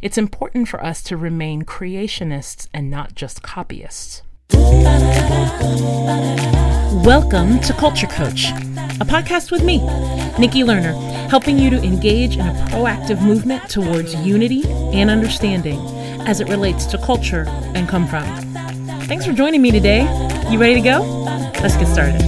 it's important for us to remain creationists and not just copyists. Welcome to Culture Coach, a podcast with me, Nikki Lerner, helping you to engage in a proactive movement towards unity and understanding as it relates to culture and come from. Thanks for joining me today. You ready to go? Let's get started.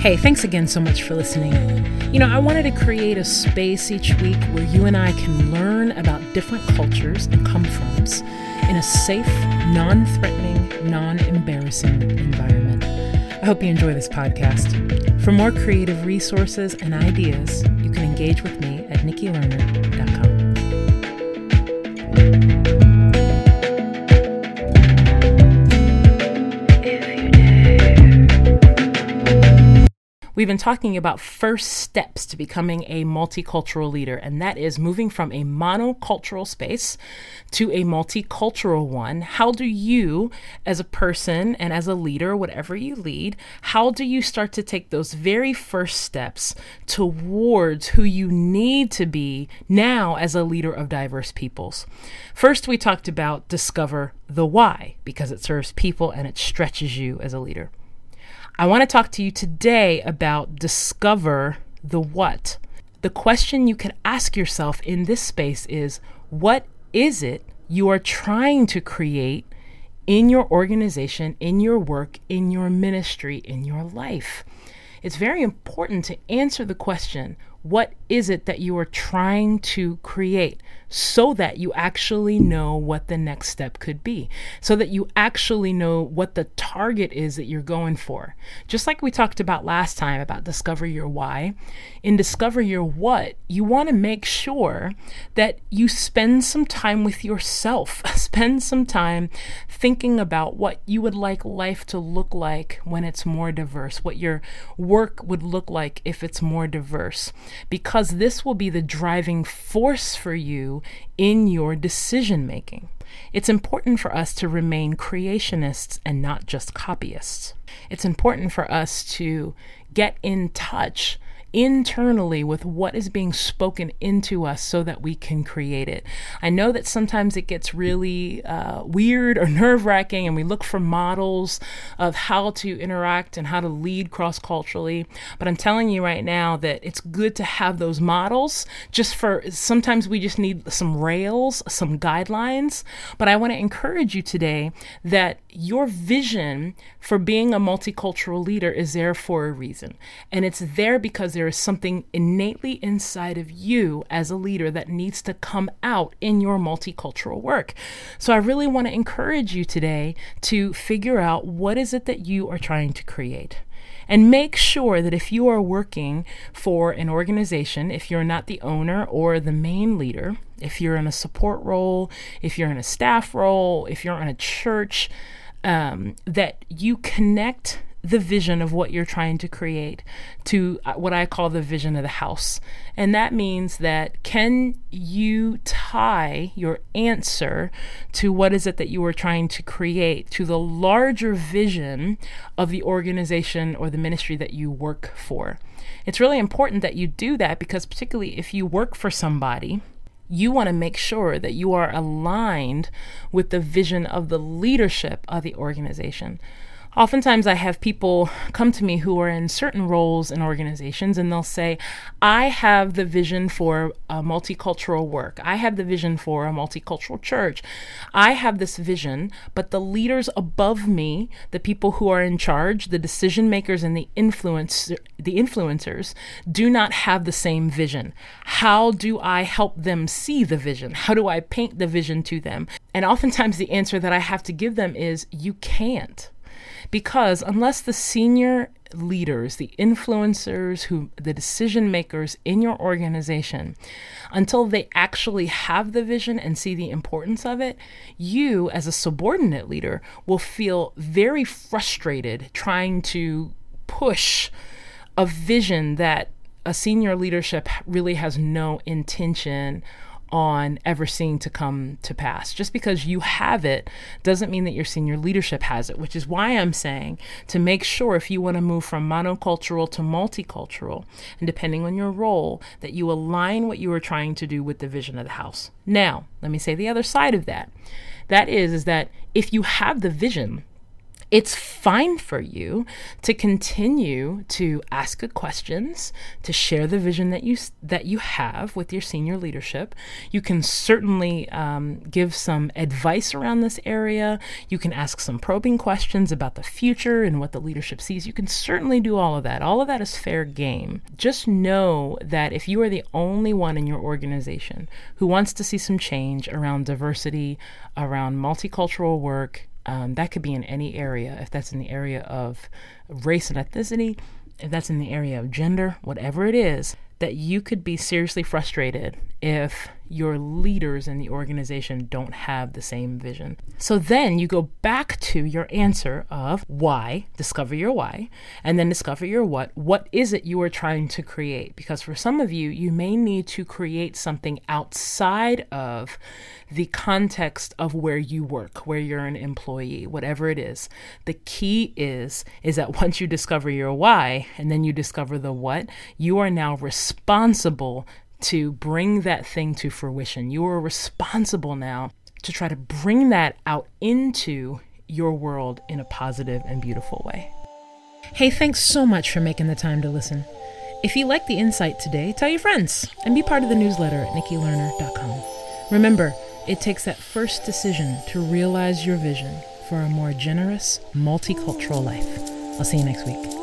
Hey, thanks again so much for listening. You know, I wanted to create a space each week where you and I can learn about different cultures and come-froms in a safe, non-threatening, non-embarrassing environment. I hope you enjoy this podcast. For more creative resources and ideas, you can engage with me at NikkiLerner.com. We've been talking about first steps to becoming a multicultural leader, and that is moving from a monocultural space to a multicultural one. How do you, as a person and as a leader, whatever you lead, how do you start to take those very first steps towards who you need to be now as a leader of diverse peoples? First, we talked about discover the why, because it serves people and it stretches you as a leader. I want to talk to you today about discover the what. The question you can ask yourself in this space is, what is it you are trying to create in your organization, in your work, in your ministry, in your life? It's very important to answer the question, what is it that you are trying to create, so that you actually know what the next step could be, so that you actually know what the target is that you're going for. Just like we talked about last time about discover your why, in discover your what, you want to make sure that you spend some time with yourself, spend some time thinking about what you would like life to look like when it's more diverse, what your work would look like if it's more diverse. Because this will be the driving force for you in your decision making. It's important for us to remain creationists and not just copyists. It's important for us to get in touch internally with what is being spoken into us so that we can create it. I know that sometimes it gets really weird or nerve-wracking, and we look for models of how to interact and how to lead cross-culturally, but I'm telling you right now that it's good to have those models. Just for sometimes we just need some rails, some guidelines, but I want to encourage you today that your vision for being a multicultural leader is there for a reason, and it's there because there is something innately inside of you as a leader that needs to come out in your multicultural work. So I really want to encourage you today to figure out what is it that you are trying to create. And make sure that if you are working for an organization, if you're not the owner or the main leader, if you're in a support role, if you're in a staff role, if you're in a church, that you connect the vision of what you're trying to create to what I call the vision of the house. And that means that, can you tie your answer to what is it that you are trying to create to the larger vision of the organization or the ministry that you work for? It's really important that you do that, because particularly if you work for somebody, you want to make sure that you are aligned with the vision of the leadership of the organization. Oftentimes I have people come to me who are in certain roles in organizations, and they'll say, I have the vision for a multicultural work. I have the vision for a multicultural church. I have this vision, but the leaders above me, the people who are in charge, the decision makers and the influencers do not have the same vision. How do I help them see the vision? How do I paint the vision to them? And oftentimes the answer that I have to give them is, you can't. Because unless the senior leaders, the influencers, the decision makers in your organization, until they actually have the vision and see the importance of it, you as a subordinate leader will feel very frustrated trying to push a vision that a senior leadership really has no intention on ever seeing to come to pass. Just because you have it doesn't mean that your senior leadership has it, which is why I'm saying to make sure if you want to move from monocultural to multicultural, and depending on your role, that you align what you are trying to do with the vision of the house. Now, let me say the other side of that. That is that if you have the vision, it's fine for you to continue to ask good questions, to share the vision that you have with your senior leadership. You can certainly give some advice around this area. You can ask some probing questions about the future and what the leadership sees. You can certainly do all of that. All of that is fair game. Just know that if you are the only one in your organization who wants to see some change around diversity, around multicultural work, that could be in any area. If that's in the area of race and ethnicity, if that's in the area of gender, whatever it is, that you could be seriously frustrated if your leaders in the organization don't have the same vision. So then you go back to your answer of why, discover your why, and then discover your what. What is it you are trying to create? Because for some of you, you may need to create something outside of the context of where you work, where you're an employee, whatever it is. The key is that once you discover your why, and then you discover the what, you are now responsible to bring that thing to fruition. You are responsible now to try to bring that out into your world in a positive and beautiful way. Hey, thanks so much for making the time to listen. If you like the insight today, tell your friends and be part of the newsletter at NikkiLerner.com. Remember, it takes that first decision to realize your vision for a more generous, multicultural life. I'll see you next week.